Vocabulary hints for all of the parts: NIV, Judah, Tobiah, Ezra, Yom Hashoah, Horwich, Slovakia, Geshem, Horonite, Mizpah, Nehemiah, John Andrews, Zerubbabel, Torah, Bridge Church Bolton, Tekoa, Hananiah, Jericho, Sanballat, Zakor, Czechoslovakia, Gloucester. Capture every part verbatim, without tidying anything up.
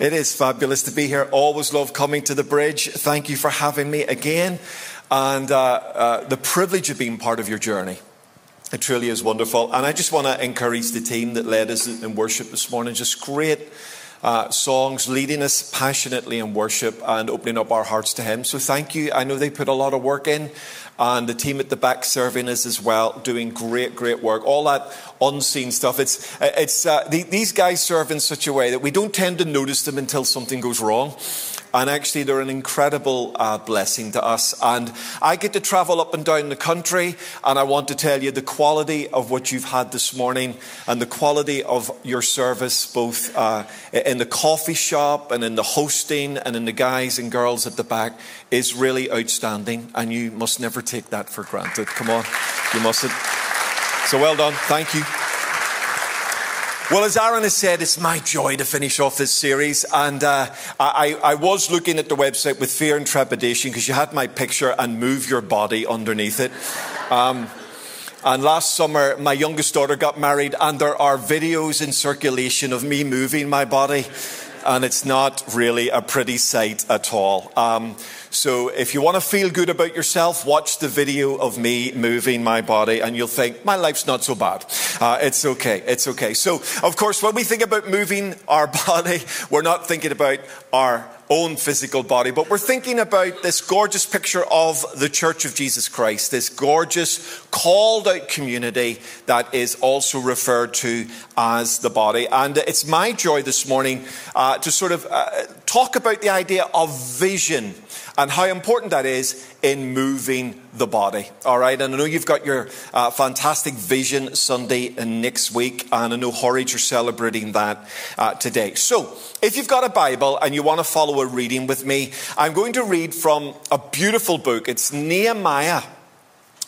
It is fabulous to be here. Always love coming to the Bridge. Thank you for having me again. And uh, uh, the privilege of being part of your journey. It truly is wonderful. And I just want to encourage the team that led us in worship this morning. Just great uh, songs leading us passionately in worship and opening up our hearts to Him. So thank you. I know they put a lot of work in. And the team at the back serving us as well, doing great, great work. All that unseen stuff. It's, it's uh, the, these guys serve in such a way that we don't tend to notice them until something goes wrong. And actually, they're an incredible uh, blessing to us. And I get to travel up and down the country. And I want to tell you the quality of what you've had this morning and the quality of your service, both uh, in the coffee shop and in the hosting and in the guys and girls at the back, is really outstanding. And you must never take that for granted. Come on, you mustn't. So well done. Thank you. Well, as Aaron has said, it's my joy to finish off this series. And uh, I, I was looking at the website with fear and trepidation because you had my picture and move your body underneath it. Um, and last summer, my youngest daughter got married and there are videos in circulation of me moving my body. And it's not really a pretty sight at all. Um, so if you want to feel good about yourself, watch the video of me moving my body and you'll think, my life's not so bad. Uh, it's okay. It's okay. So, of course, when we think about moving our body, we're not thinking about our own physical body, but we're thinking about this gorgeous picture of the Church of Jesus Christ, this gorgeous called out community that is also referred to as the body. And it's my joy this morning uh, to sort of uh, talk about the idea of vision and how important that is in moving the body. All right. And I know you've got your uh, fantastic Vision Sunday next week. And I know Horwich are celebrating that uh, today. So if you've got a Bible and you want to follow a reading with me, I'm going to read from a beautiful book. It's Nehemiah,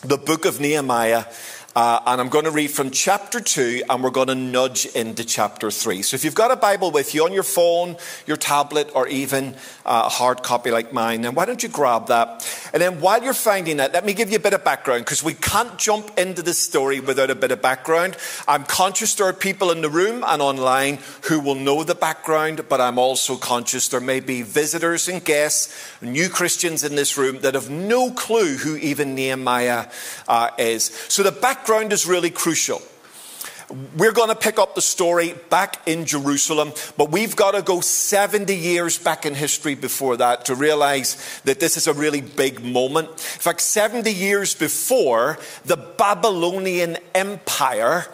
the book of Nehemiah. Uh, and I'm going to read from chapter two and we're going to nudge into chapter three. So if you've got a Bible with you on your phone, your tablet, or even a hard copy like mine, then why don't you grab that? And then while you're finding that, let me give you a bit of background because we can't jump into this story without a bit of background. I'm conscious there are people in the room and online who will know the background, but I'm also conscious there may be visitors and guests, new Christians in this room that have no clue who even Nehemiah uh, is. So the background Background is really crucial. We're going to pick up the story back in Jerusalem, but we've got to go seventy years back in history before that to realize that this is a really big moment. In fact, seventy years before, the Babylonian Empire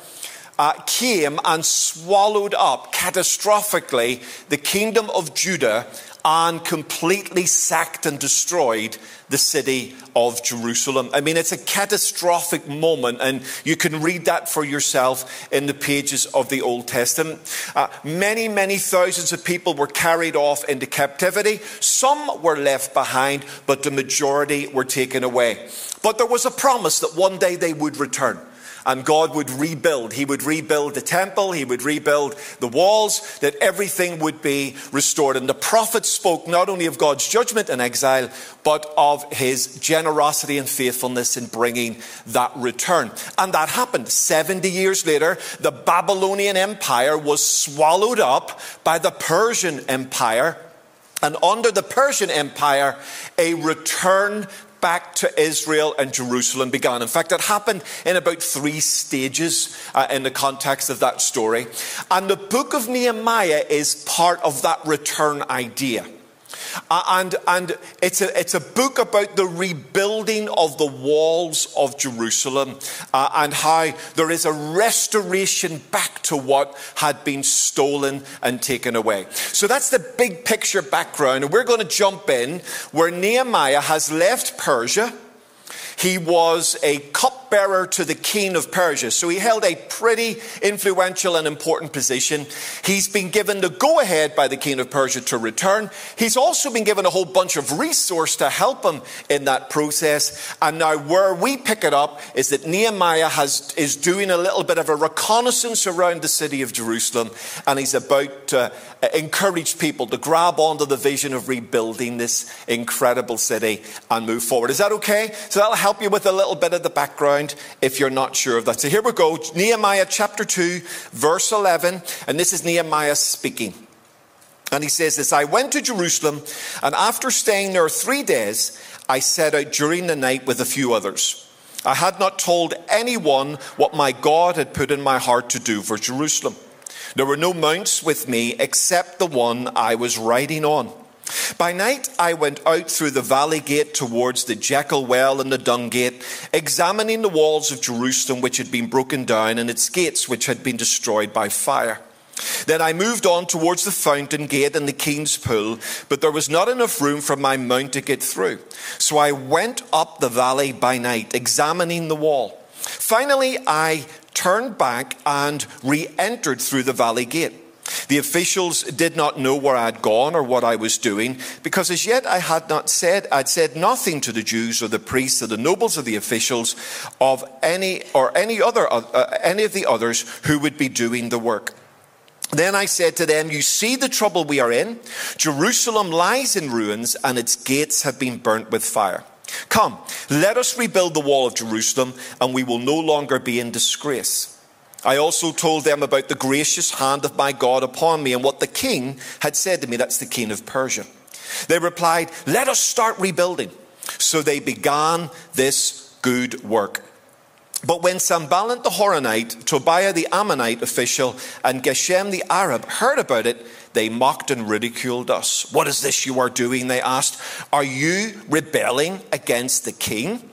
uh, came and swallowed up catastrophically the kingdom of Judah and completely sacked and destroyed the city of Jerusalem. I mean, it's a catastrophic moment, and you can read that for yourself in the pages of the Old Testament. Uh, many, many thousands of people were carried off into captivity. Some were left behind, but the majority were taken away. But there was a promise that one day they would return. And God would rebuild. He would rebuild the temple. He would rebuild the walls, that everything would be restored. And the prophets spoke not only of God's judgment and exile, but of his generosity and faithfulness in bringing that return. And that happened. seventy years later, the Babylonian Empire was swallowed up by the Persian Empire. And under the Persian Empire, a return back to Israel and Jerusalem began. In fact, it happened in about three stages uh, in the context of that story. And the book of Nehemiah is part of that return idea. Uh, and and it's, a, it's a book about the rebuilding of the walls of Jerusalem uh, and how there is a restoration back to what had been stolen and taken away. So that's the big picture background. And we're going to jump in where Nehemiah has left Persia. He was a cupbearer to the king of Persia. So he held a pretty influential and important position. He's been given the go-ahead by the king of Persia to return. He's also been given a whole bunch of resource to help him in that process. And now where we pick it up is that Nehemiah has, is doing a little bit of a reconnaissance around the city of Jerusalem. And he's about to encourage people to grab onto the vision of rebuilding this incredible city and move forward. Is that okay? So that'll help. help you with a little bit of the background if you're not sure of that. So here we go, Nehemiah chapter two, verse eleven, and this is Nehemiah speaking. And he says this, I went to Jerusalem, and after staying there three days, I set out during the night with a few others. I had not told anyone what my God had put in my heart to do for Jerusalem. There were no mounts with me except the one I was riding on. By night I went out through the valley gate towards the Jekyll well and the Dung gate, examining the walls of Jerusalem which had been broken down and its gates which had been destroyed by fire. Then I moved on towards the fountain gate and the king's pool, but there was not enough room for my mount to get through. So I went up the valley by night, examining the wall. Finally, I turned back and re-entered through the valley gate. The officials did not know where I had gone or what I was doing, because as yet I had not said, I'd said nothing to the Jews or the priests or the nobles or the officials of any or any other, uh, any of the others who would be doing the work. Then I said to them, you see the trouble we are in? Jerusalem lies in ruins and its gates have been burnt with fire. Come, let us rebuild the wall of Jerusalem and we will no longer be in disgrace. I also told them about the gracious hand of my God upon me and what the king had said to me. That's the king of Persia. They replied, let us start rebuilding. So they began this good work. But when Sanballat the Horonite, Tobiah the Ammonite official, and Geshem the Arab heard about it, they mocked and ridiculed us. What is this you are doing? They asked. Are you rebelling against the king?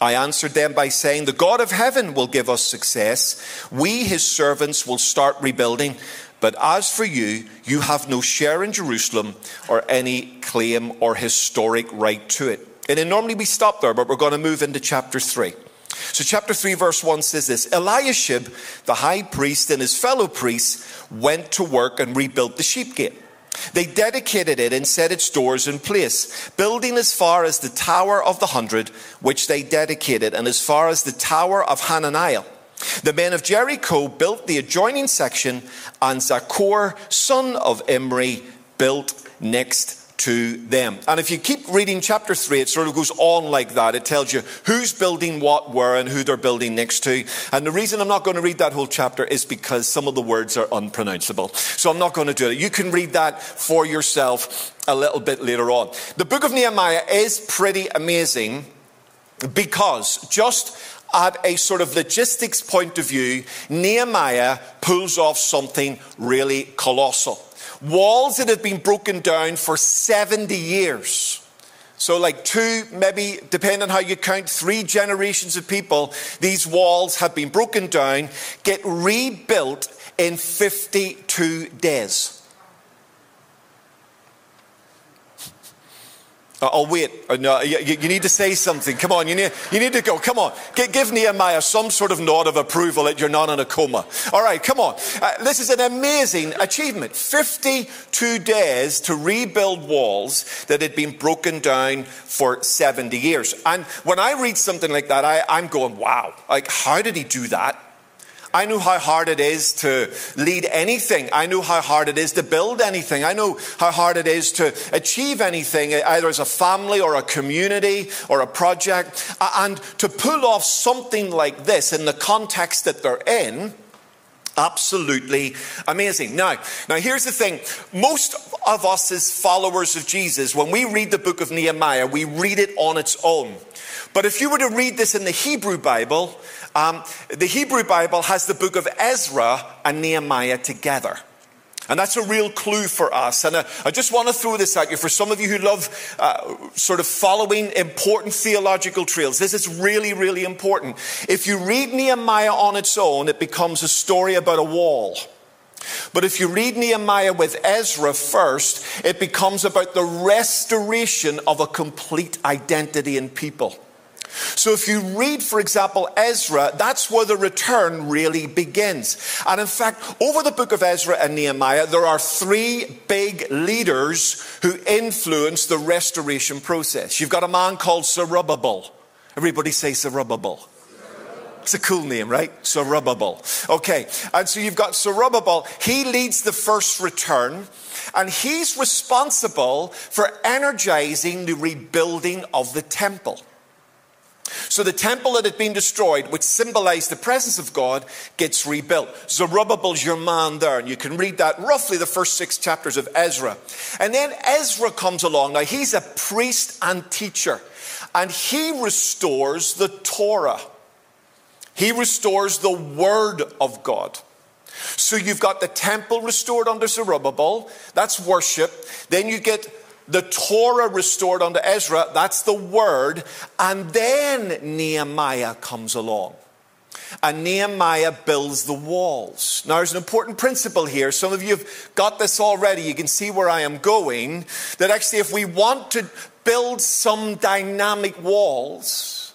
I answered them by saying, the God of heaven will give us success. We, his servants, will start rebuilding. But as for you, you have no share in Jerusalem or any claim or historic right to it. And then normally we stop there, but we're going to move into chapter three. So chapter three, verse one says this, Eliashib, the high priest, and his fellow priests went to work and rebuilt the sheep gate. They dedicated it and set its doors in place, building as far as the Tower of the Hundred, which they dedicated, and as far as the Tower of Hananiah. The men of Jericho built the adjoining section, and Zakor, son of Imri, built next to them. And if you keep reading chapter three, it sort of goes on like that. It tells you who's building what, where, and who they're building next to. And the reason I'm not going to read that whole chapter is because some of the words are unpronounceable. So I'm not going to do it. You can read that for yourself a little bit later on. The book of Nehemiah is pretty amazing because just at a sort of logistics point of view, Nehemiah pulls off something really colossal. Walls that have been broken down for seventy years. So like two, maybe, depending on how you count, three generations of people, these walls have been broken down, get rebuilt in fifty-two days. Oh, wait. Oh, no, you, you need to say something. Come on, you need, you need to go. Come on. Give, give Nehemiah some sort of nod of approval that you're not in a coma. All right, come on. Uh, this is an amazing achievement. fifty-two days to rebuild walls that had been broken down for seventy years. And when I read something like that, I, I'm going, wow. Like, how did he do that? I know how hard it is to lead anything. I know how hard it is to build anything. I know how hard it is to achieve anything, either as a family or a community or a project. And to pull off something like this in the context that they're in, absolutely amazing. Now, now here's the thing. Most of us as followers of Jesus, when we read the book of Nehemiah, we read it on its own. But if you were to read this in the Hebrew Bible, um, the Hebrew Bible has the book of Ezra and Nehemiah together. And that's a real clue for us. And I, I just want to throw this at you. For some of you who love uh, sort of following important theological trails, this is really, really important. If you read Nehemiah on its own, it becomes a story about a wall. But if you read Nehemiah with Ezra first, it becomes about the restoration of a complete identity in people. So if you read, for example, Ezra, that's where the return really begins. And in fact, over the book of Ezra and Nehemiah, there are three big leaders who influence the restoration process. You've got a man called Zerubbabel. Everybody say Zerubbabel. It's a cool name, right? Zerubbabel. Okay, and so you've got Zerubbabel. He leads the first return, and he's responsible for energizing the rebuilding of the temple. So the temple that had been destroyed, which symbolized the presence of God, gets rebuilt. Zerubbabel's your man there. And you can read that roughly the first six chapters of Ezra. And then Ezra comes along. Now he's a priest and teacher. And he restores the Torah. He restores the word of God. So you've got the temple restored under Zerubbabel. That's worship. Then you get the Torah restored under Ezra, that's the word. And then Nehemiah comes along. And Nehemiah builds the walls. Now there's an important principle here. Some of you have got this already. You can see where I am going. That actually if we want to build some dynamic walls,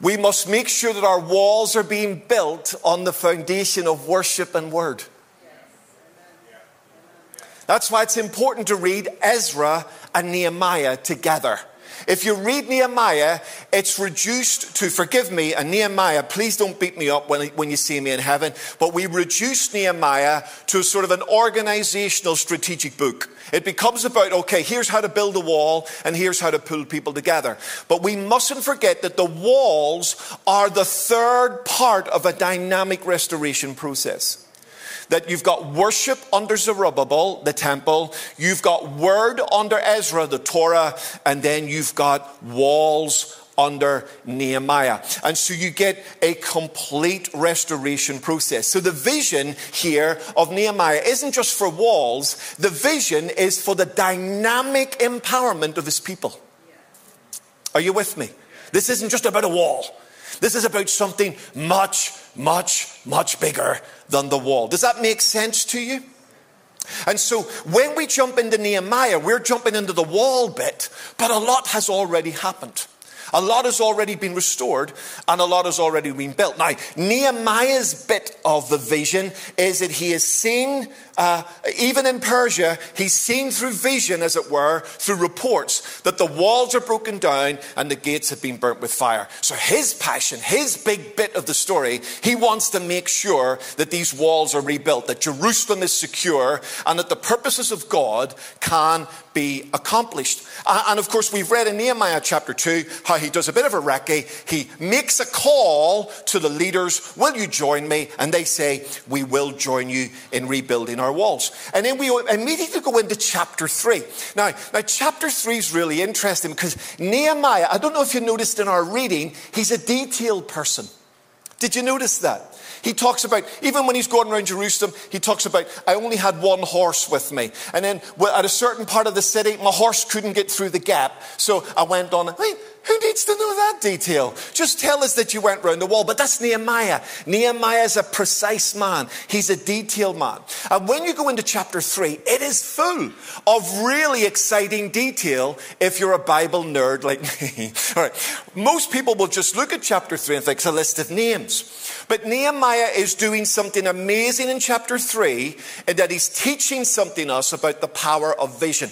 we must make sure that our walls are being built on the foundation of worship and word. That's why it's important to read Ezra and Nehemiah together. If you read Nehemiah, it's reduced to, forgive me, and Nehemiah, please don't beat me up when, when you see me in heaven, but we reduce Nehemiah to sort of an organizational strategic book. It becomes about, okay, here's how to build a wall, and here's how to pull people together. But we mustn't forget that the walls are the third part of a dynamic restoration process. That you've got worship under Zerubbabel, the temple. You've got word under Ezra, the Torah. And then you've got walls under Nehemiah. And so you get a complete restoration process. So the vision here of Nehemiah isn't just for walls. The vision is for the dynamic empowerment of his people. Are you with me? This isn't just about a wall. This is about something much, much, much bigger than the wall. Does that make sense to you? And so when we jump into Nehemiah, we're jumping into the wall bit, but a lot has already happened. A lot has already been restored, and a lot has already been built. Now, Nehemiah's bit of the vision is that he is seen, uh, even in Persia, he's seen through vision, as it were, through reports, that the walls are broken down and the gates have been burnt with fire. So his passion, his big bit of the story, he wants to make sure that these walls are rebuilt, that Jerusalem is secure, and that the purposes of God can be accomplished. And of course, we've read in Nehemiah chapter two how he does a bit of a recce. He makes a call to the leaders, will you join me? And they say, we will join you in rebuilding our walls. And then we immediately go into chapter three. Now, now chapter three is really interesting because Nehemiah, I don't know if you noticed in our reading, he's a detailed person. Did you notice that? He talks about, even when he's going around Jerusalem, he talks about, I only had one horse with me. And then at a certain part of the city, my horse couldn't get through the gap. So I went on, hey, who needs to know that detail? Just tell us that you went round the wall. But that's Nehemiah. Nehemiah's a precise man. He's a detailed man. And when you go into chapter three, it is full of really exciting detail if you're a Bible nerd like me. All right. Most people will just look at chapter three and think it's a list of names. But Nehemiah is doing something amazing in chapter three in that he's teaching something else about the power of vision.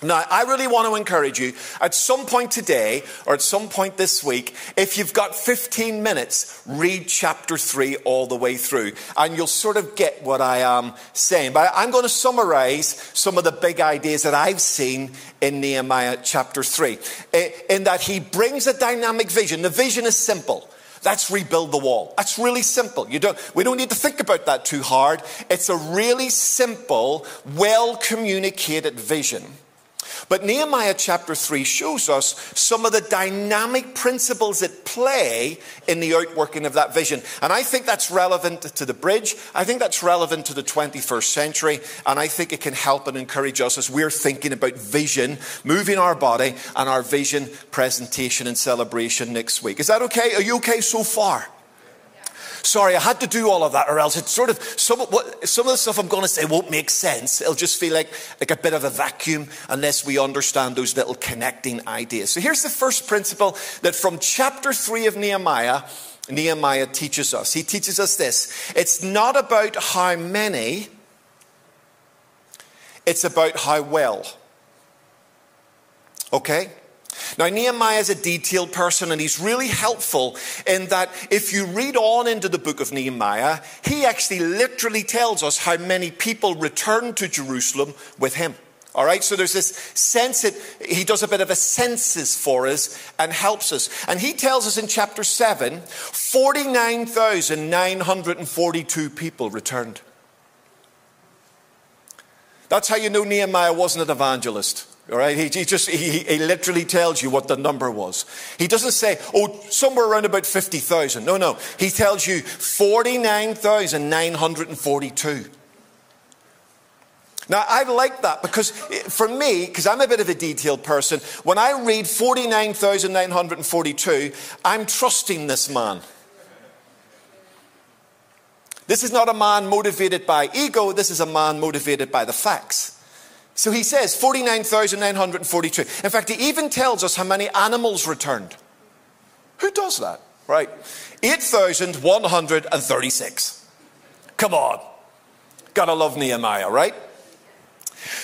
Now, I really want to encourage you, at some point today, or at some point this week, if you've got fifteen minutes, read chapter three all the way through, and you'll sort of get what I am saying. But I'm going to summarize some of the big ideas that I've seen in Nehemiah chapter three, in that he brings a dynamic vision. The vision is simple. That's rebuild the wall. That's really simple. You don't, we don't need to think about that too hard. It's a really simple, well-communicated vision. But Nehemiah chapter three shows us some of the dynamic principles at play in the outworking of that vision. And I think that's relevant to the Bridge. I think that's relevant to the twenty-first century. And I think it can help and encourage us as we're thinking about vision, moving our body, and our vision presentation and celebration next week. Is that okay? Are you okay so far? Sorry, I had to do all of that, or else it's sort of, some of, what, some of the stuff I'm going to say won't make sense. It'll just feel like, like a bit of a vacuum unless we understand those little connecting ideas. So here's the first principle that from chapter three of Nehemiah, Nehemiah teaches us. He teaches us this. It's not about how many, it's about how well. Okay? Now, Nehemiah is a detailed person, and he's really helpful in that if you read on into the book of Nehemiah, he actually literally tells us how many people returned to Jerusalem with him. All right, so there's this sense that he does a bit of a census for us and helps us. And he tells us in chapter seven, forty-nine thousand nine hundred forty-two people returned. That's how you know Nehemiah wasn't an evangelist. All right, he, he just he, he literally tells you what the number was. He doesn't say, oh, somewhere around about fifty thousand. No, no, he tells you forty-nine thousand nine hundred forty-two. Now, I like that because for me, because I'm a bit of a detailed person, when I read forty-nine thousand nine hundred forty-two, I'm trusting this man. This is not a man motivated by ego. This is a man motivated by the facts. So he says forty-nine thousand nine hundred forty-two. In fact, he even tells us how many animals returned. Who does that? Right. eight thousand one hundred thirty-six. Come on. Gotta love Nehemiah, right?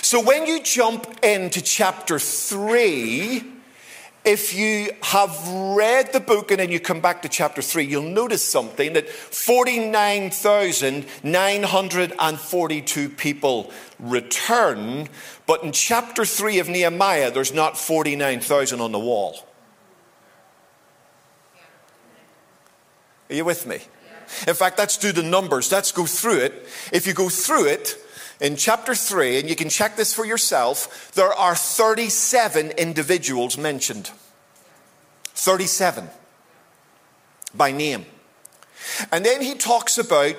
So when you jump into chapter three, if you have read the book and then you come back to chapter three, you'll notice something, that forty-nine thousand nine hundred forty-two people return, but in chapter three of Nehemiah, there's not forty-nine thousand on the wall. Are you with me? In fact, let's do the numbers. Let's go through it. If you go through it, in chapter three, and you can check this for yourself, there are thirty-seven individuals mentioned. thirty-seven by name. And then he talks about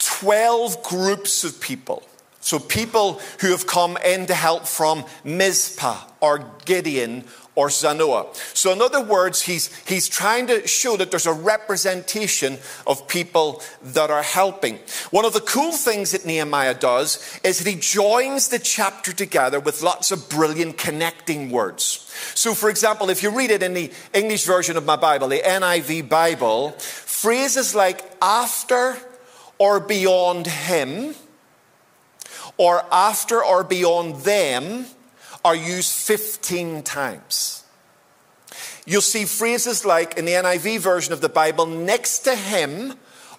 twelve groups of people. So people who have come in to help from Mizpah or Gibeon or Zanoah. So in other words, he's, he's trying to show that there's a representation of people that are helping. One of the cool things that Nehemiah does is that he joins the chapter together with lots of brilliant connecting words. So for example, if you read it in the English version of my Bible, the N I V Bible, phrases like after or beyond him, or after or beyond them, are used fifteen times. You'll see phrases like in the N I V version of the Bible, next to him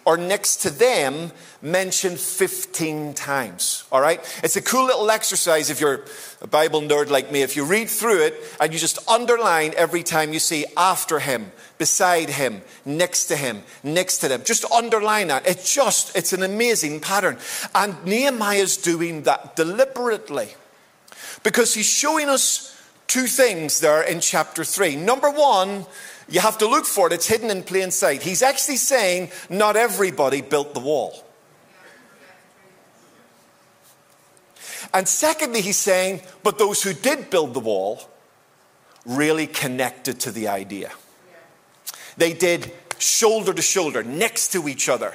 or next to them, mentioned fifteen times. All right? It's a cool little exercise if you're a Bible nerd like me. If you read through it and you just underline every time you see after him, beside him, next to him, next to them. Just underline that. It's just, it's an amazing pattern. And Nehemiah's doing that deliberately, because he's showing us two things there in chapter three. Number one, you have to look for it. It's hidden in plain sight. He's actually saying not everybody built the wall. And secondly, he's saying, but those who did build the wall really connected to the idea. They did shoulder to shoulder, next to each other.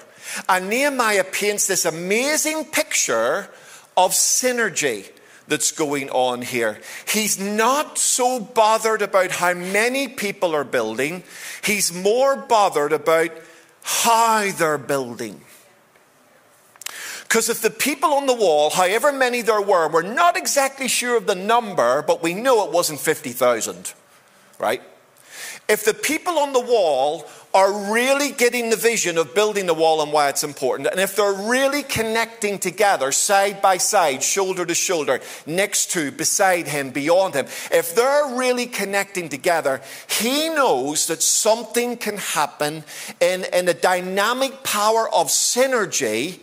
And Nehemiah paints this amazing picture of synergy that's going on here. He's not so bothered about how many people are building. He's more bothered about how they're building. Because if the people on the wall, however many there were, we're not exactly sure of the number, but we know it wasn't fifty thousand, right? If the people on the wall are really getting the vision of building the wall and why it's important, and if they're really connecting together, side by side, shoulder to shoulder, next to, beside him, beyond him, if they're really connecting together, he knows that something can happen in, in a dynamic power of synergy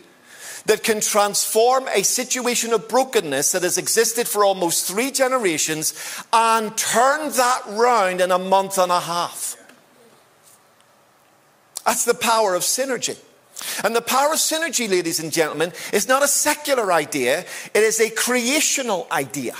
that can transform a situation of brokenness that has existed for almost three generations and turn that round in a month and a half. That's the power of synergy. And the power of synergy, ladies and gentlemen, is not a secular idea. It is a creational idea.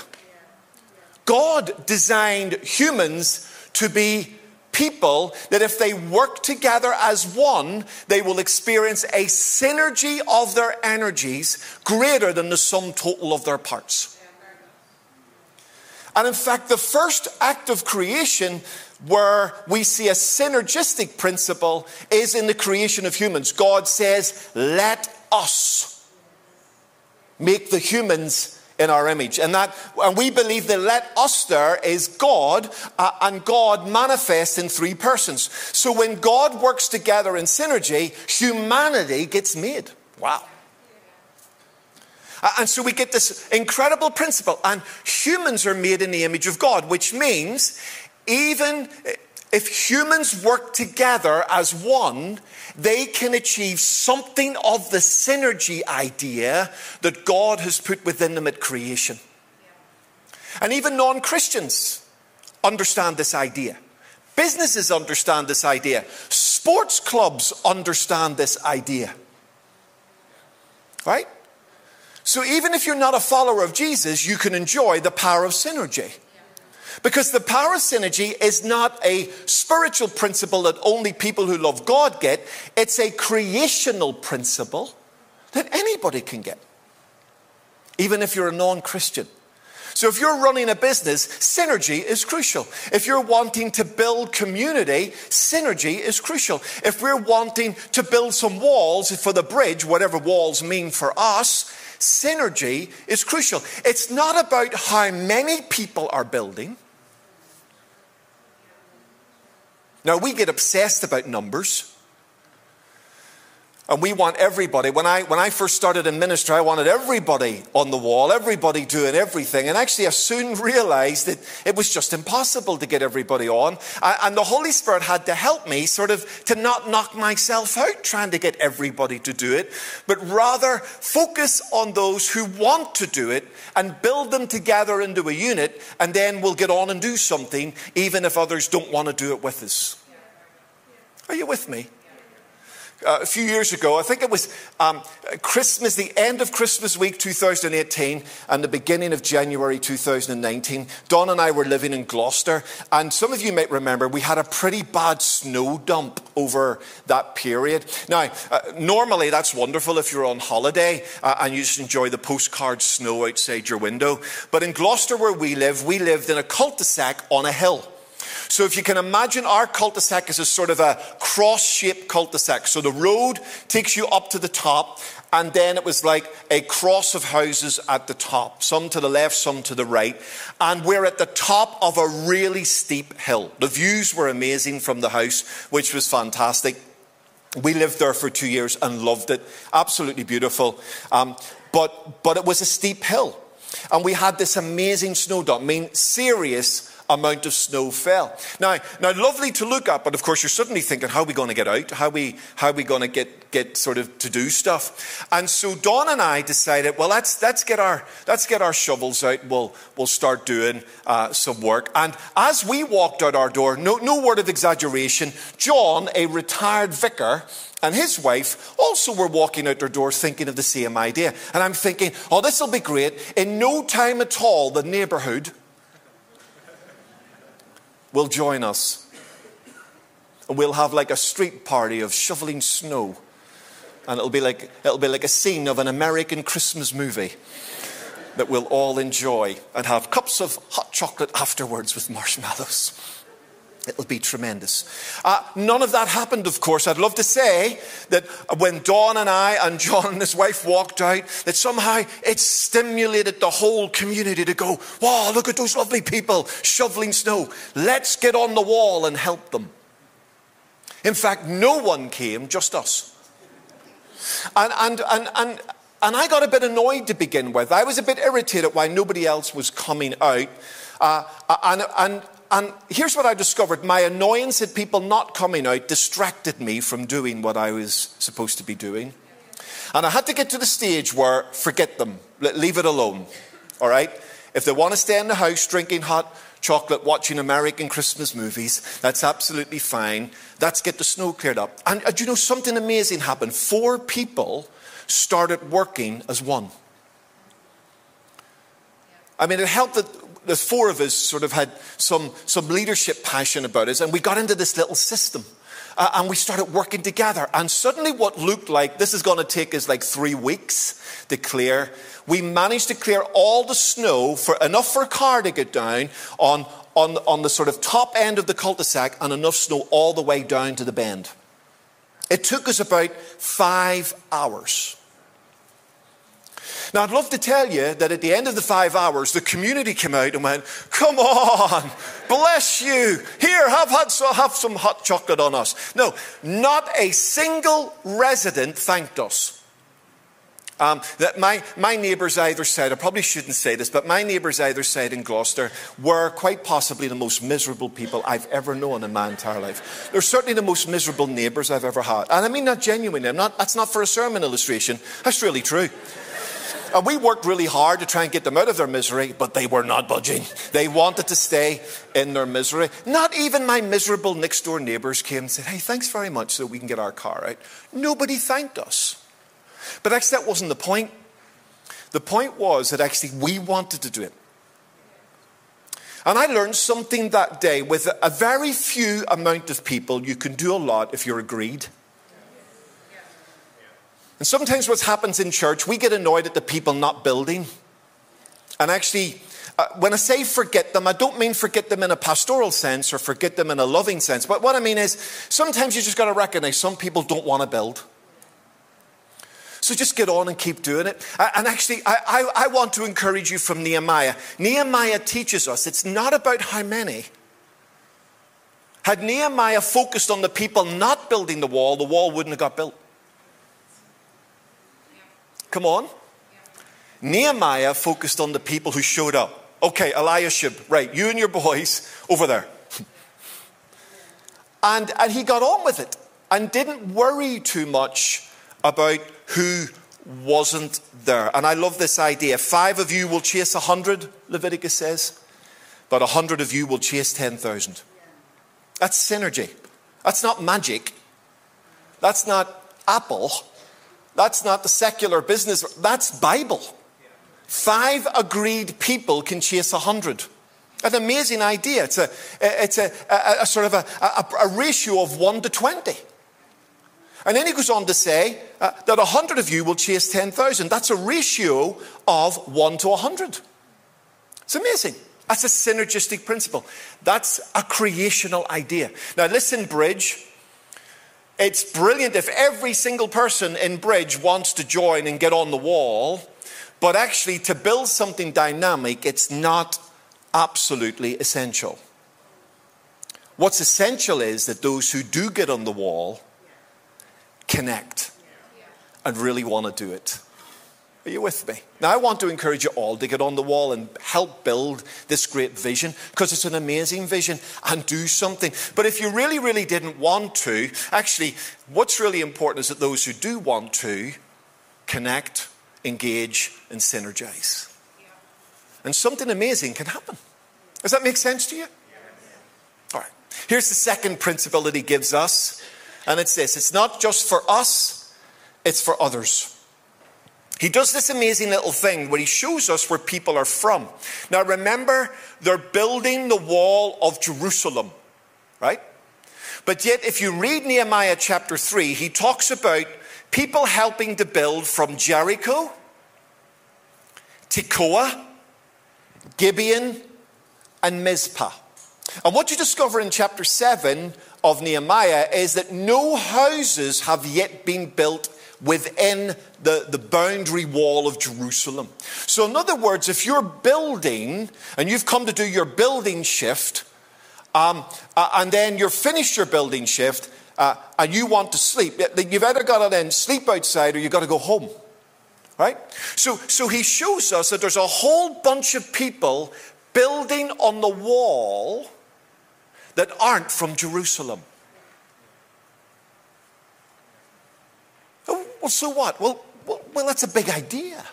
God designed humans to be people that if they work together as one, they will experience a synergy of their energies greater than the sum total of their parts. And in fact, the first act of creation where we see a synergistic principle is in the creation of humans. God says, let us make the humans in our image. And that, and we believe that let us there is God, uh, and God manifests in three persons. So when God works together in synergy, humanity gets made. Wow. And so we get this incredible principle. And humans are made in the image of God, which means even if humans work together as one, they can achieve something of the synergy idea that God has put within them at creation. And even non-Christians understand this idea. Businesses understand this idea. Sports clubs understand this idea. Right? So even if you're not a follower of Jesus, you can enjoy the power of synergy. Because the power of synergy is not a spiritual principle that only people who love God get. It's a creational principle that anybody can get. Even if you're a non-Christian. So if you're running a business, synergy is crucial. If you're wanting to build community, synergy is crucial. If we're wanting to build some walls for the bridge, whatever walls mean for us, synergy is crucial. It's not about how many people are building. Now, we get obsessed about numbers. And we want everybody. When I when I first started in ministry, I wanted everybody on the wall, everybody doing everything. And actually, I soon realized that it was just impossible to get everybody on. And the Holy Spirit had to help me sort of to not knock myself out trying to get everybody to do it, but rather focus on those who want to do it and build them together into a unit, and then we'll get on and do something, even if others don't want to do it with us. Are you with me? Uh, a few years ago, I think it was um, Christmas, the end of Christmas week two thousand eighteen and the beginning of January two thousand nineteen, Don and I were living in Gloucester, and some of you might remember we had a pretty bad snow dump over that period. Now, uh, normally that's wonderful if you're on holiday uh, and you just enjoy the postcard snow outside your window, but in Gloucester where we live, we lived in a cul-de-sac on a hill. So if you can imagine, our cul-de-sac is a sort of a cross-shaped cul-de-sac. So the road takes you up to the top, and then it was like a cross of houses at the top, some to the left, some to the right. And we're at the top of a really steep hill. The views were amazing from the house, which was fantastic. We lived there for two years and loved it. Absolutely beautiful. Um, but, but it was a steep hill. And we had this amazing snow dump. I mean, serious amount of snow fell. Now, now, lovely to look at, but of course you're suddenly thinking, how are we going to get out? How are we, how are we going to get, get sort of to do stuff? And so Don and I decided, well, let's let's get our let's get our shovels out. We'll we'll start doing uh, some work. And as we walked out our door, no no word of exaggeration, John, a retired vicar, and his wife also were walking out their door thinking of the same idea. And I'm thinking, oh, this will be great. In no time at all, the neighbourhood will join us. And we'll have like a street party of shoveling snow. And it'll be like it'll be like a scene of an American Christmas movie that we'll all enjoy and have cups of hot chocolate afterwards with marshmallows. It'll be tremendous. Uh, none of that happened, of course. I'd love to say that when Don and I and John and his wife walked out, that somehow it stimulated the whole community to go, wow, look at those lovely people shoveling snow. Let's get on the wall and help them. In fact, no one came, just us. And, and, and, and, and I got a bit annoyed to begin with. I was a bit irritated why nobody else was coming out. Uh, and... and And here's what I discovered. My annoyance at people not coming out distracted me from doing what I was supposed to be doing. And I had to get to the stage where, forget them. Leave it alone. All right? If they want to stay in the house drinking hot chocolate, watching American Christmas movies, that's absolutely fine. Let's get the snow cleared up. And do you know, something amazing happened. Four people started working as one. I mean, it helped that the four of us sort of had some, some leadership passion about us, and we got into this little system uh, and we started working together. And suddenly what looked like, this is going to take us like three weeks to clear, we managed to clear all the snow, for enough for a car to get down on, on, on the sort of top end of the cul-de-sac, and enough snow all the way down to the bend. It took us about five hours. Now, I'd love to tell you that at the end of the five hours, the community came out and went, come on, bless you. Here, have, had so, have some hot chocolate on us. No, not a single resident thanked us. Um, that my, my neighbours either side, I probably shouldn't say this, but my neighbours either side in Gloucester were quite possibly the most miserable people I've ever known in my entire life. They're certainly the most miserable neighbours I've ever had. And I mean that genuinely. I'm not, that's not for a sermon illustration. That's really true. And we worked really hard to try and get them out of their misery, but they were not budging. They wanted to stay in their misery. Not even my miserable next door neighbours came and said, hey, thanks very much so we can get our car out. Nobody thanked us. But actually that wasn't the point. The point was that actually we wanted to do it. And I learned something that day. With a very few amount of people, you can do a lot if you're agreed. And sometimes what happens in church, we get annoyed at the people not building. And actually, uh, when I say forget them, I don't mean forget them in a pastoral sense or forget them in a loving sense. But what I mean is, sometimes you just got to recognize some people don't want to build. So just get on and keep doing it. And actually, I, I, I want to encourage you from Nehemiah. Nehemiah teaches us, it's not about how many. Had Nehemiah focused on the people not building the wall, the wall wouldn't have got built. Come on. Nehemiah focused on the people who showed up. Okay, Eliashib, right, you and your boys over there. and, and he got on with it and didn't worry too much about who wasn't there. And I love this idea. Five of you will chase a hundred, Leviticus says, but a hundred of you will chase ten thousand. That's synergy. That's not magic. That's not Apple. That's not the secular business. That's Bible. Five agreed people can chase a hundred. An amazing idea. It's a, it's a, a, a sort of a, a, a ratio of one to twenty. And then he goes on to say uh, that a hundred of you will chase ten thousand. That's a ratio of one to a hundred. It's amazing. That's a synergistic principle. That's a creational idea. Now listen, Bridge. It's brilliant if every single person in Bridge wants to join and get on the wall, but actually to build something dynamic, it's not absolutely essential. What's essential is that those who do get on the wall connect and really want to do it. Are you with me? Now, I want to encourage you all to get on the wall and help build this great vision, because it's an amazing vision, and do something. But if you really, really didn't want to, actually, what's really important is that those who do want to connect, engage, and synergize. And something amazing can happen. Does that make sense to you? All right. Here's the second principle that he gives us, and it's this. It's not just for us, it's for others. He does this amazing little thing where he shows us where people are from. Now remember, they're building the wall of Jerusalem, right? But yet if you read Nehemiah chapter three, he talks about people helping to build from Jericho, Tekoa, Gibeon, and Mizpah. And what you discover in chapter seven of Nehemiah is that no houses have yet been built within the, the boundary wall of Jerusalem. So in other words, if you're building and you've come to do your building shift, um, uh, and then you're finished your building shift uh, and you want to sleep, then you've either got to then sleep outside or you've got to go home, right? So, so he shows us that there's a whole bunch of people building on the wall that aren't from Jerusalem. Well, so what? Well, well, well, that's a big idea.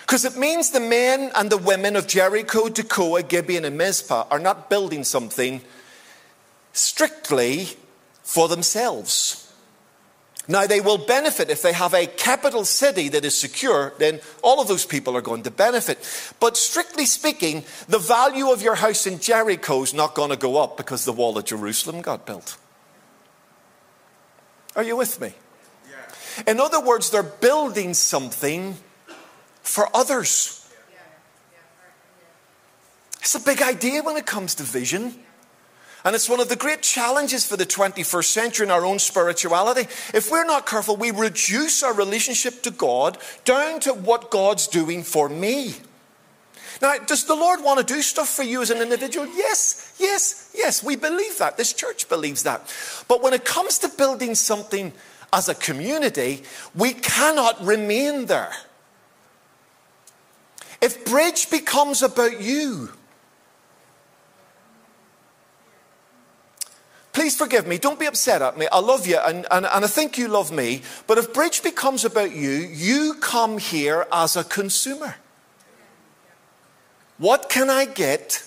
Because it means the men and the women of Jericho, Tekoa, Gibeon, and Mizpah are not building something strictly for themselves. Now, they will benefit if they have a capital city that is secure, then all of those people are going to benefit. But strictly speaking, the value of your house in Jericho is not going to go up because the wall of Jerusalem got built. Are you with me? In other words, they're building something for others. It's a big idea when it comes to vision. And it's one of the great challenges for the twenty-first century in our own spirituality. If we're not careful, we reduce our relationship to God down to what God's doing for me. Now, does the Lord want to do stuff for you as an individual? Yes, yes, yes. We believe that. This church believes that. But when it comes to building something as a community, we cannot remain there. If Bridge becomes about you, please forgive me, don't be upset at me. I love you and, and, and I think you love me. But if Bridge becomes about you, you come here as a consumer. What can I get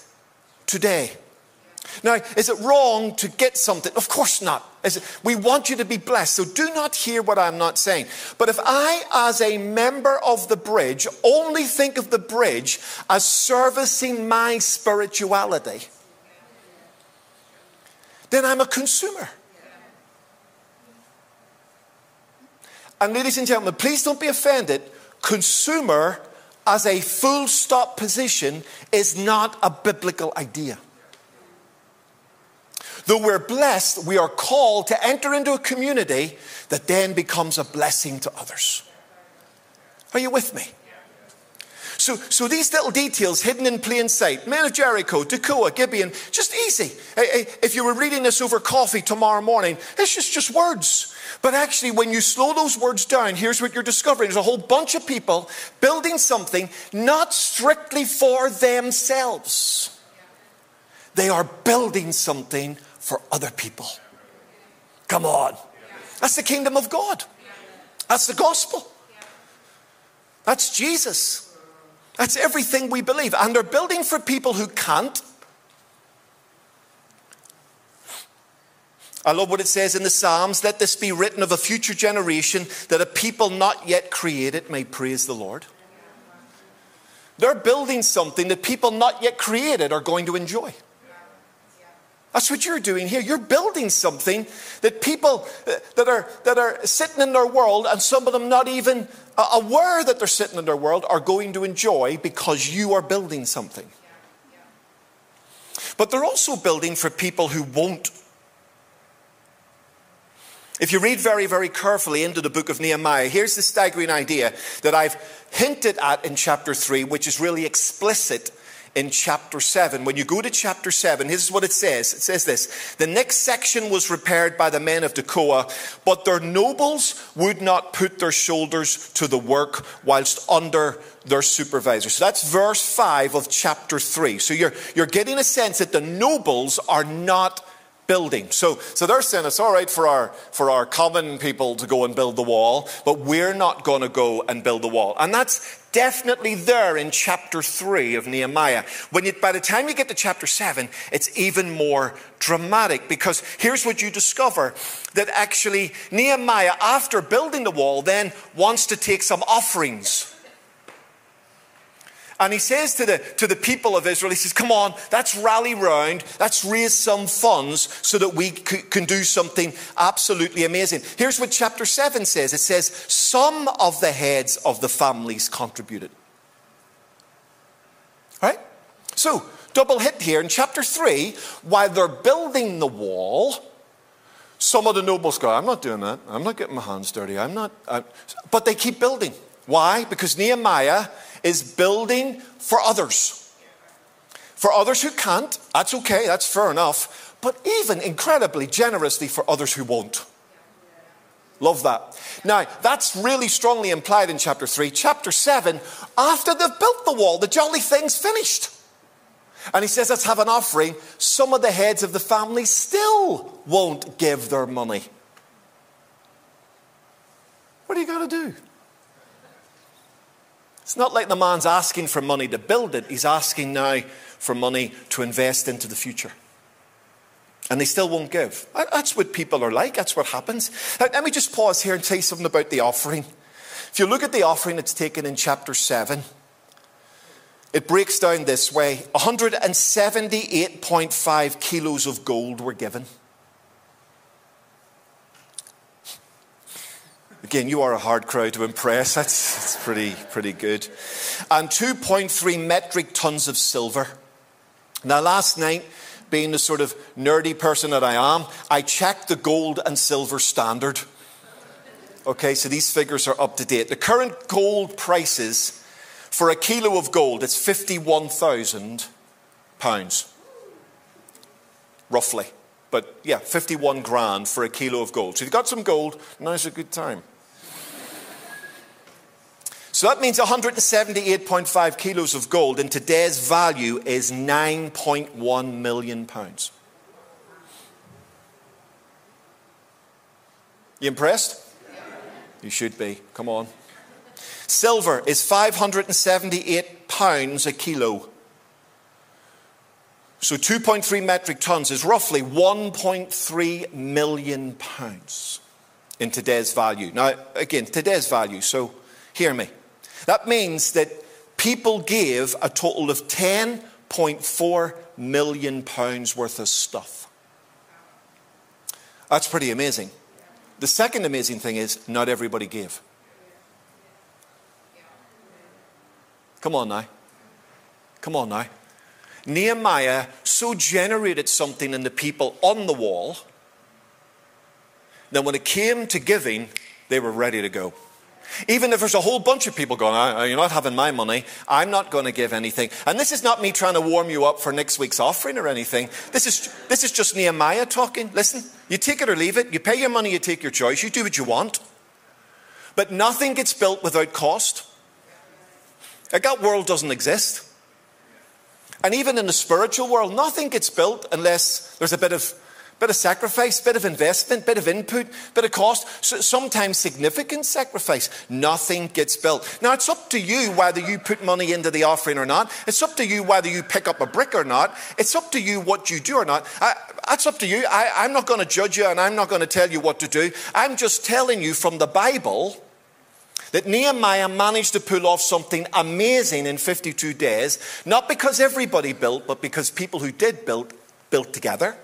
today? Now, is it wrong to get something? Of course not. Is it, we want you to be blessed, so do not hear what I'm not saying. But if I, as a member of the Bridge, only think of the Bridge as servicing my spirituality, then I'm a consumer. And ladies and gentlemen, please don't be offended. Consumer as a full stop position is not a biblical idea. Though we're blessed, we are called to enter into a community that then becomes a blessing to others. Are you with me? So, so these little details hidden in plain sight, men of Jericho, Tekoa, Gibeon, just easy. If you were reading this over coffee tomorrow morning, it's just, just words. But actually, when you slow those words down, here's what you're discovering. There's a whole bunch of people building something not strictly for themselves. They are building something for other people. Come on. That's the kingdom of God. That's the gospel. That's Jesus. That's everything we believe. And they're building for people who can't. I love what it says in the Psalms. Let this be written of a future generation, that a people not yet created may praise the Lord. They're building something that people not yet created are going to enjoy. That's what you're doing here. You're building something that people that are, that are sitting in their world, and some of them not even aware that they're sitting in their world, are going to enjoy because you are building something. But they're also building for people who won't. If you read very, very carefully into the book of Nehemiah, here's the staggering idea that I've hinted at in chapter three, which is really explicit in chapter seven. When you go to chapter seven, this is what it says. It says this: the next section was repaired by the men of Tekoa, but their nobles would not put their shoulders to the work whilst under their supervisor. So that's verse five of chapter three. So you're, you're getting a sense that the nobles are not building. So, so they're saying it's all right for our, for our common people to go and build the wall, but we're not going to go and build the wall. And that's definitely there in chapter three of Nehemiah. When you, by the time you get to chapter seven, it's even more dramatic, because here's what you discover: that actually Nehemiah, after building the wall, then wants to take some offerings. And he says to the, to the people of Israel, he says, come on, let's rally round, let's raise some funds so that we c- can do something absolutely amazing. Here's what chapter seven says. It says, some of the heads of the families contributed. All right? So, double hit here. In chapter three, while they're building the wall, some of the nobles go, I'm not doing that. I'm not getting my hands dirty. I'm not. I'm... But they keep building. Why? Because Nehemiah is building for others. For others who can't, that's okay, that's fair enough. But even incredibly generously for others who won't. Love that. Now, that's really strongly implied in chapter three. Chapter seven, after they've built the wall, the jolly thing's finished. And he says, let's have an offering. Some of the heads of the family still won't give their money. What are you going to do? It's not like the man's asking for money to build it. He's asking now for money to invest into the future. And they still won't give. That's what people are like. That's what happens. Let me just pause here and say something about the offering. If you look at the offering that's taken in chapter seven, it breaks down this way. one hundred seventy-eight point five kilos of gold were given. Again, you are a hard crowd to impress. That's, that's pretty, pretty good. And two point three metric tons of silver. Now, last night, being the sort of nerdy person that I am, I checked the gold and silver standard. Okay, so these figures are up to date. The current gold prices for a kilo of gold, it's fifty-one thousand pounds, roughly. But yeah, fifty-one grand for a kilo of gold. So you've got some gold, now's a good time. So that means one hundred seventy-eight point five kilos of gold in today's value is nine point one million pounds. You impressed? Yeah. You should be. Come on. Silver is five hundred seventy-eight pounds a kilo. So two point three metric tons is roughly one point three million pounds in today's value. Now, again, today's value, so hear me. That means that people gave a total of ten point four million pounds worth of stuff. That's pretty amazing. The second amazing thing is not everybody gave. Come on now. Come on now. Nehemiah so generated something in the people on the wall that when it came to giving, they were ready to go. Even if there's a whole bunch of people going, you're not having my money, I'm not going to give anything. And this is not me trying to warm you up for next week's offering or anything. This is this is just Nehemiah talking. Listen, you take it or leave it. You pay your money, you take your choice. You do what you want. But nothing gets built without cost. Like that world doesn't exist. And even in the spiritual world, nothing gets built unless there's a bit of bit of sacrifice, bit of investment, bit of input, bit of cost, sometimes significant sacrifice. Nothing gets built. Now, it's up to you whether you put money into the offering or not. It's up to you whether you pick up a brick or not. It's up to you what you do or not. I, that's up to you. I, I'm not going to judge you and I'm not going to tell you what to do. I'm just telling you from the Bible that Nehemiah managed to pull off something amazing in fifty-two days, not because everybody built, but because people who did build, built together.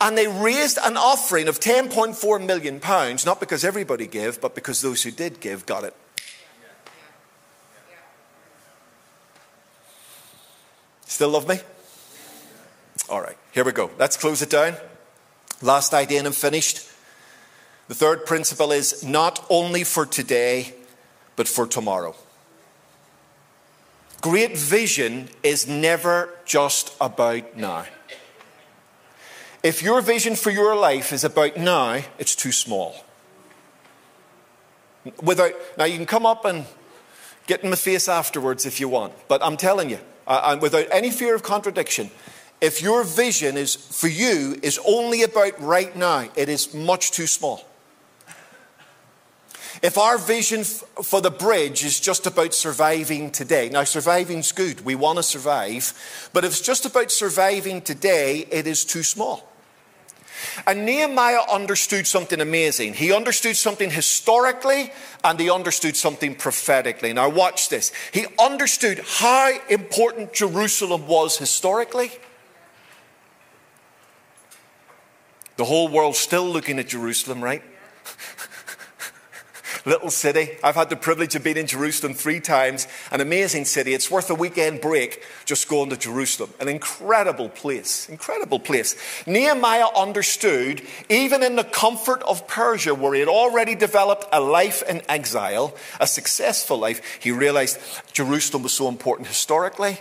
And they raised an offering of ten point four million pounds, not because everybody gave, but because those who did give got it. Still love me? All right, here we go. Let's close it down. Last idea and I'm finished. The third principle is not only for today, but for tomorrow. Great vision is never just about now. If your vision for your life is about now, it's too small. Without, now, you can come up and get in my face afterwards if you want. But I'm telling you, I, I'm, without any fear of contradiction, if your vision is for you is only about right now, it is much too small. If our vision f- for the bridge is just about surviving today, now surviving's good, we want to survive, but if it's just about surviving today, it is too small. And Nehemiah understood something amazing. He understood something historically and he understood something prophetically. Now watch this. He understood how important Jerusalem was historically. The whole world's still looking at Jerusalem, right? Little city. I've had the privilege of being in Jerusalem three times. An amazing city. It's worth a weekend break just going to Jerusalem. An incredible place. Incredible place. Nehemiah understood, even in the comfort of Persia, where he had already developed a life in exile, a successful life, he realized Jerusalem was so important historically.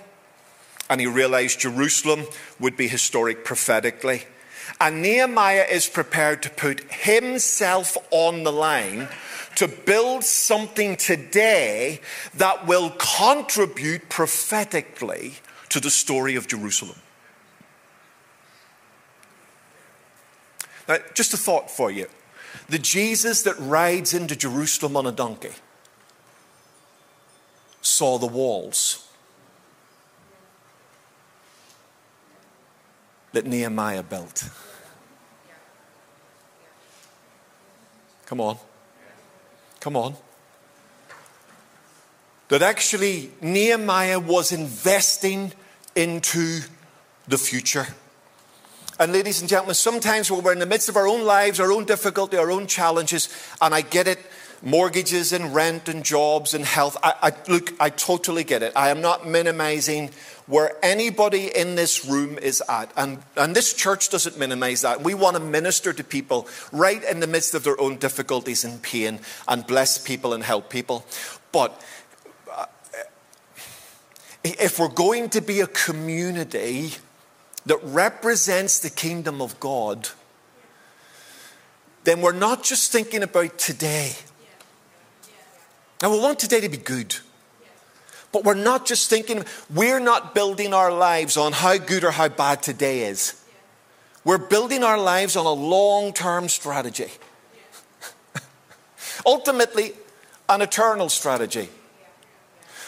And he realized Jerusalem would be historic prophetically. And Nehemiah is prepared to put himself on the line to build something today that will contribute prophetically to the story of Jerusalem. Now, just a thought for you. The Jesus that rides into Jerusalem on a donkey saw the walls that Nehemiah built. Come on. Come on. That actually Nehemiah was investing into the future. And ladies and gentlemen, sometimes when we're in the midst of our own lives, our own difficulty, our own challenges, and I get it, mortgages and rent and jobs and health. I, I, look, I totally get it. I am not minimizing where anybody in this room is at. And, and this church doesn't minimize that. We want to minister to people right in the midst of their own difficulties and pain and bless people and help people. But if we're going to be a community that represents the kingdom of God, then we're not just thinking about today. And we want today to be good. But we're not just thinking, we're not building our lives on how good or how bad today is. We're building our lives on a long-term strategy. Ultimately, an eternal strategy.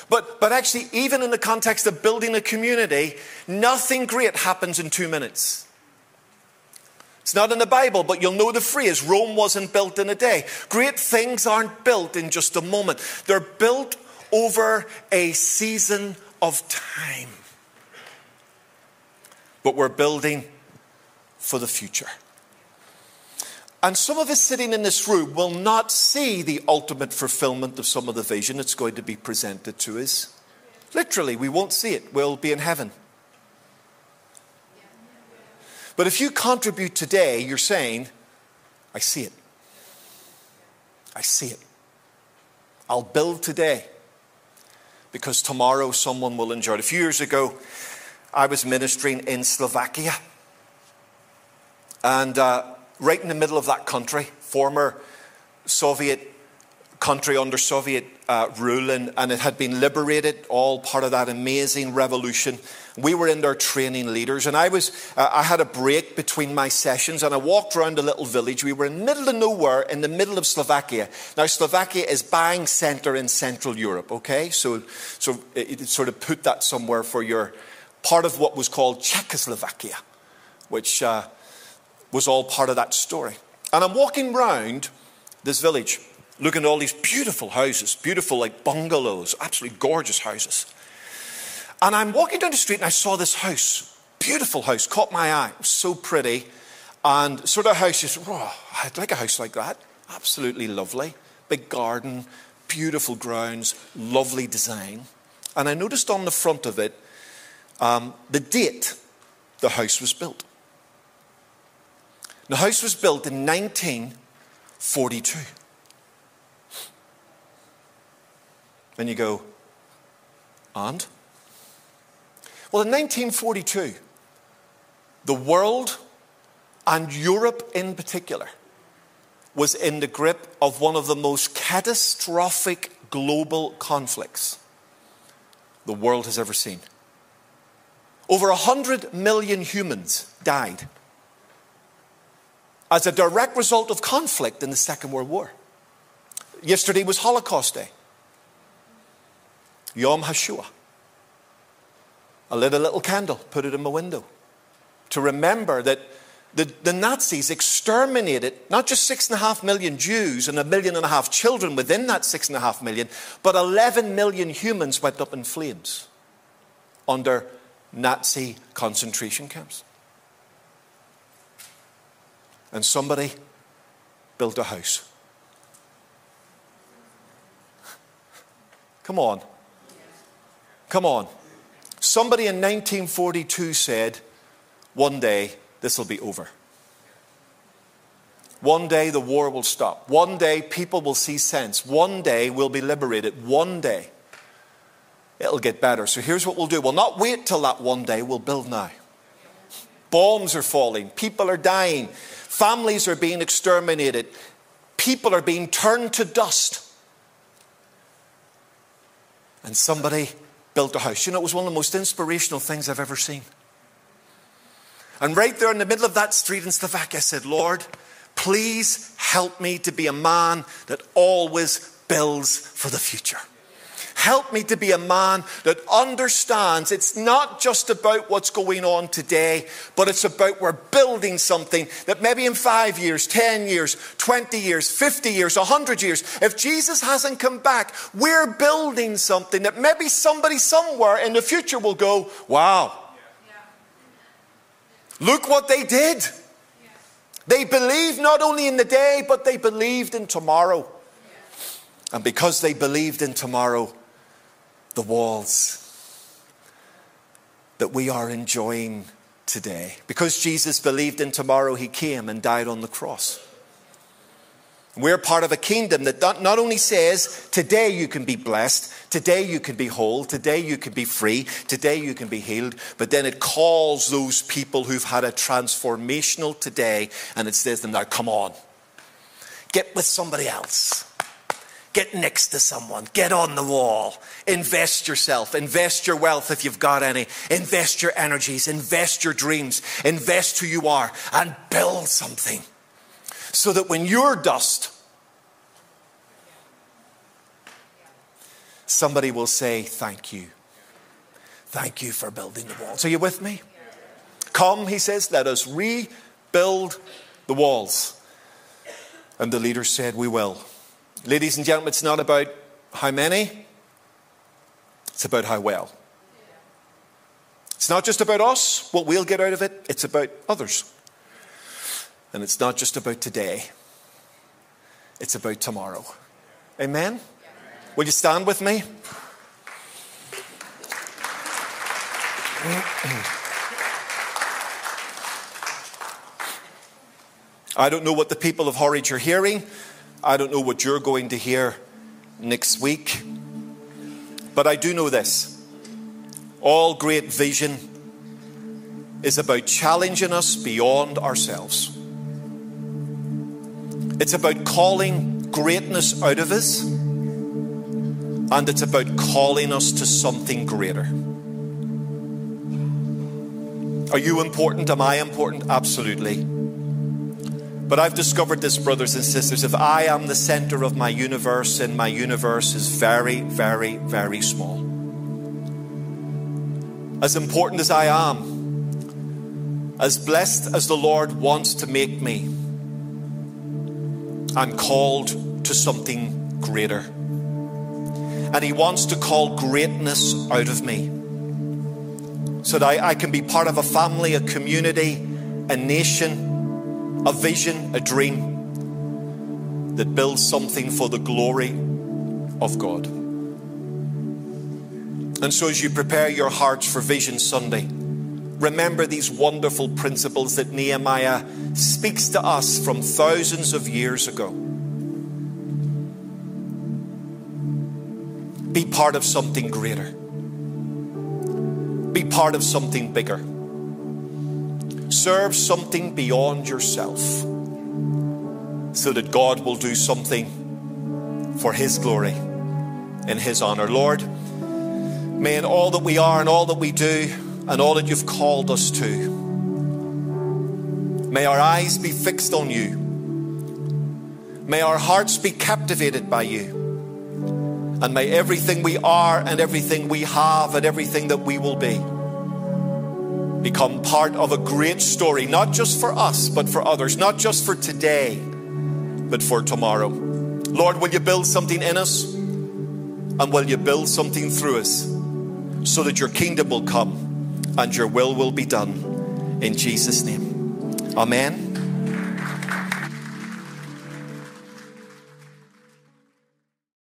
But, but actually, even in the context of building a community, nothing great happens in two minutes. It's not in the Bible, but you'll know the phrase, Rome wasn't built in a day. Great things aren't built in just a moment. They're built over a season of time. But we're building for the future. And some of us sitting in this room will not see the ultimate fulfillment of some of the vision that's going to be presented to us. Literally, we won't see it. We'll be in heaven. But if you contribute today, you're saying, I see it. I see it. I'll build today because tomorrow someone will enjoy it. A few years ago, I was ministering in Slovakia. And uh, right in the middle of that country, former Soviet country under Soviet uh, rule, and, and it had been liberated, all part of that amazing revolution. We were in there training leaders, and I was uh, I had a break between my sessions, and I walked around a little village. We were in the middle of nowhere, in the middle of Slovakia. Now, Slovakia is buying center in Central Europe, okay? So, so it, it sort of put that somewhere for your part of what was called Czechoslovakia, which uh, was all part of that story. And I'm walking round this village, looking at all these beautiful houses, beautiful like bungalows, absolutely gorgeous houses. And I'm walking down the street and I saw this house, beautiful house, caught my eye. It was so pretty. And sort of house, just, oh, I'd like a house like that. Absolutely lovely. Big garden, beautiful grounds, lovely design. And I noticed on the front of it, um, the date the house was built. The house was built in nineteen forty-two. And you go, and? Well, in nineteen forty-two, the world, and Europe in particular, was in the grip of one of the most catastrophic global conflicts the world has ever seen. Over one hundred million humans died as a direct result of conflict in the Second World War. Yesterday was Holocaust Day. Yom Hashoah. I lit a little candle, put it in my window, to remember that the, the Nazis exterminated not just six and a half million Jews and a million and a half children within that six and a half million, but eleven million humans went up in flames under Nazi concentration camps. And somebody built a house. Come on. Come on. Somebody in nineteen forty-two said, one day this will be over. One day the war will stop. One day people will see sense. One day we'll be liberated. One day it'll get better. So here's what we'll do. We'll not wait till that one day. We'll build now. Bombs are falling. People are dying. Families are being exterminated. People are being turned to dust. And somebody built a house. You know, it was one of the most inspirational things I've ever seen. And right there in the middle of that street in Slovakia, I said, Lord, please help me to be a man that always builds for the future. Help me to be a man that understands it's not just about what's going on today, but it's about we're building something that maybe in five years, ten years, twenty years, fifty years, one hundred years, if Jesus hasn't come back, we're building something that maybe somebody somewhere in the future will go, wow, look what they did. They believed not only in the day, but they believed in tomorrow. And because they believed in tomorrow, the walls that we are enjoying today. Because Jesus believed in tomorrow, he came and died on the cross. We're part of a kingdom that not only says, today you can be blessed, today you can be whole, today you can be free, today you can be healed, but then it calls those people who've had a transformational today, and it says to them, now come on, get with somebody else. Get next to someone. Get on the wall. Invest yourself. Invest your wealth if you've got any. Invest your energies. Invest your dreams. Invest who you are and build something so that when you're dust, somebody will say, thank you. Thank you for building the walls. Are you with me? Come, he says, let us rebuild the walls. And the leader said, we will. Ladies and gentlemen, it's not about how many, it's about how well. It's not just about us, what we'll get out of it, it's about others. And it's not just about today, it's about tomorrow. Amen? Will you stand with me? I don't know what the people of Horwich are hearing. I don't know what you're going to hear next week, but I do know this. All great vision is about challenging us beyond ourselves. It's about calling greatness out of us, and it's about calling us to something greater. Are you important? Am I important? Absolutely. But I've discovered this, brothers and sisters, if I am the center of my universe, and my universe is very, very, very small. As important as I am, as blessed as the Lord wants to make me, I'm called to something greater. And He wants to call greatness out of me so that I, I can be part of a family, a community, a nation, a vision, a dream that builds something for the glory of God. And so as you prepare your hearts for Vision Sunday, remember these wonderful principles that Nehemiah speaks to us from thousands of years ago. Be part of something greater. Be part of something bigger. Serve something beyond yourself so that God will do something for His glory and His honor. Lord, may in all that we are and all that we do and all that You've called us to, may our eyes be fixed on You. May our hearts be captivated by You. And may everything we are and everything we have and everything that we will be become part of a great story, not just for us, but for others, not just for today, but for tomorrow. Lord, will You build something in us, and will You build something through us so that Your kingdom will come and Your will will be done in Jesus' name. Amen.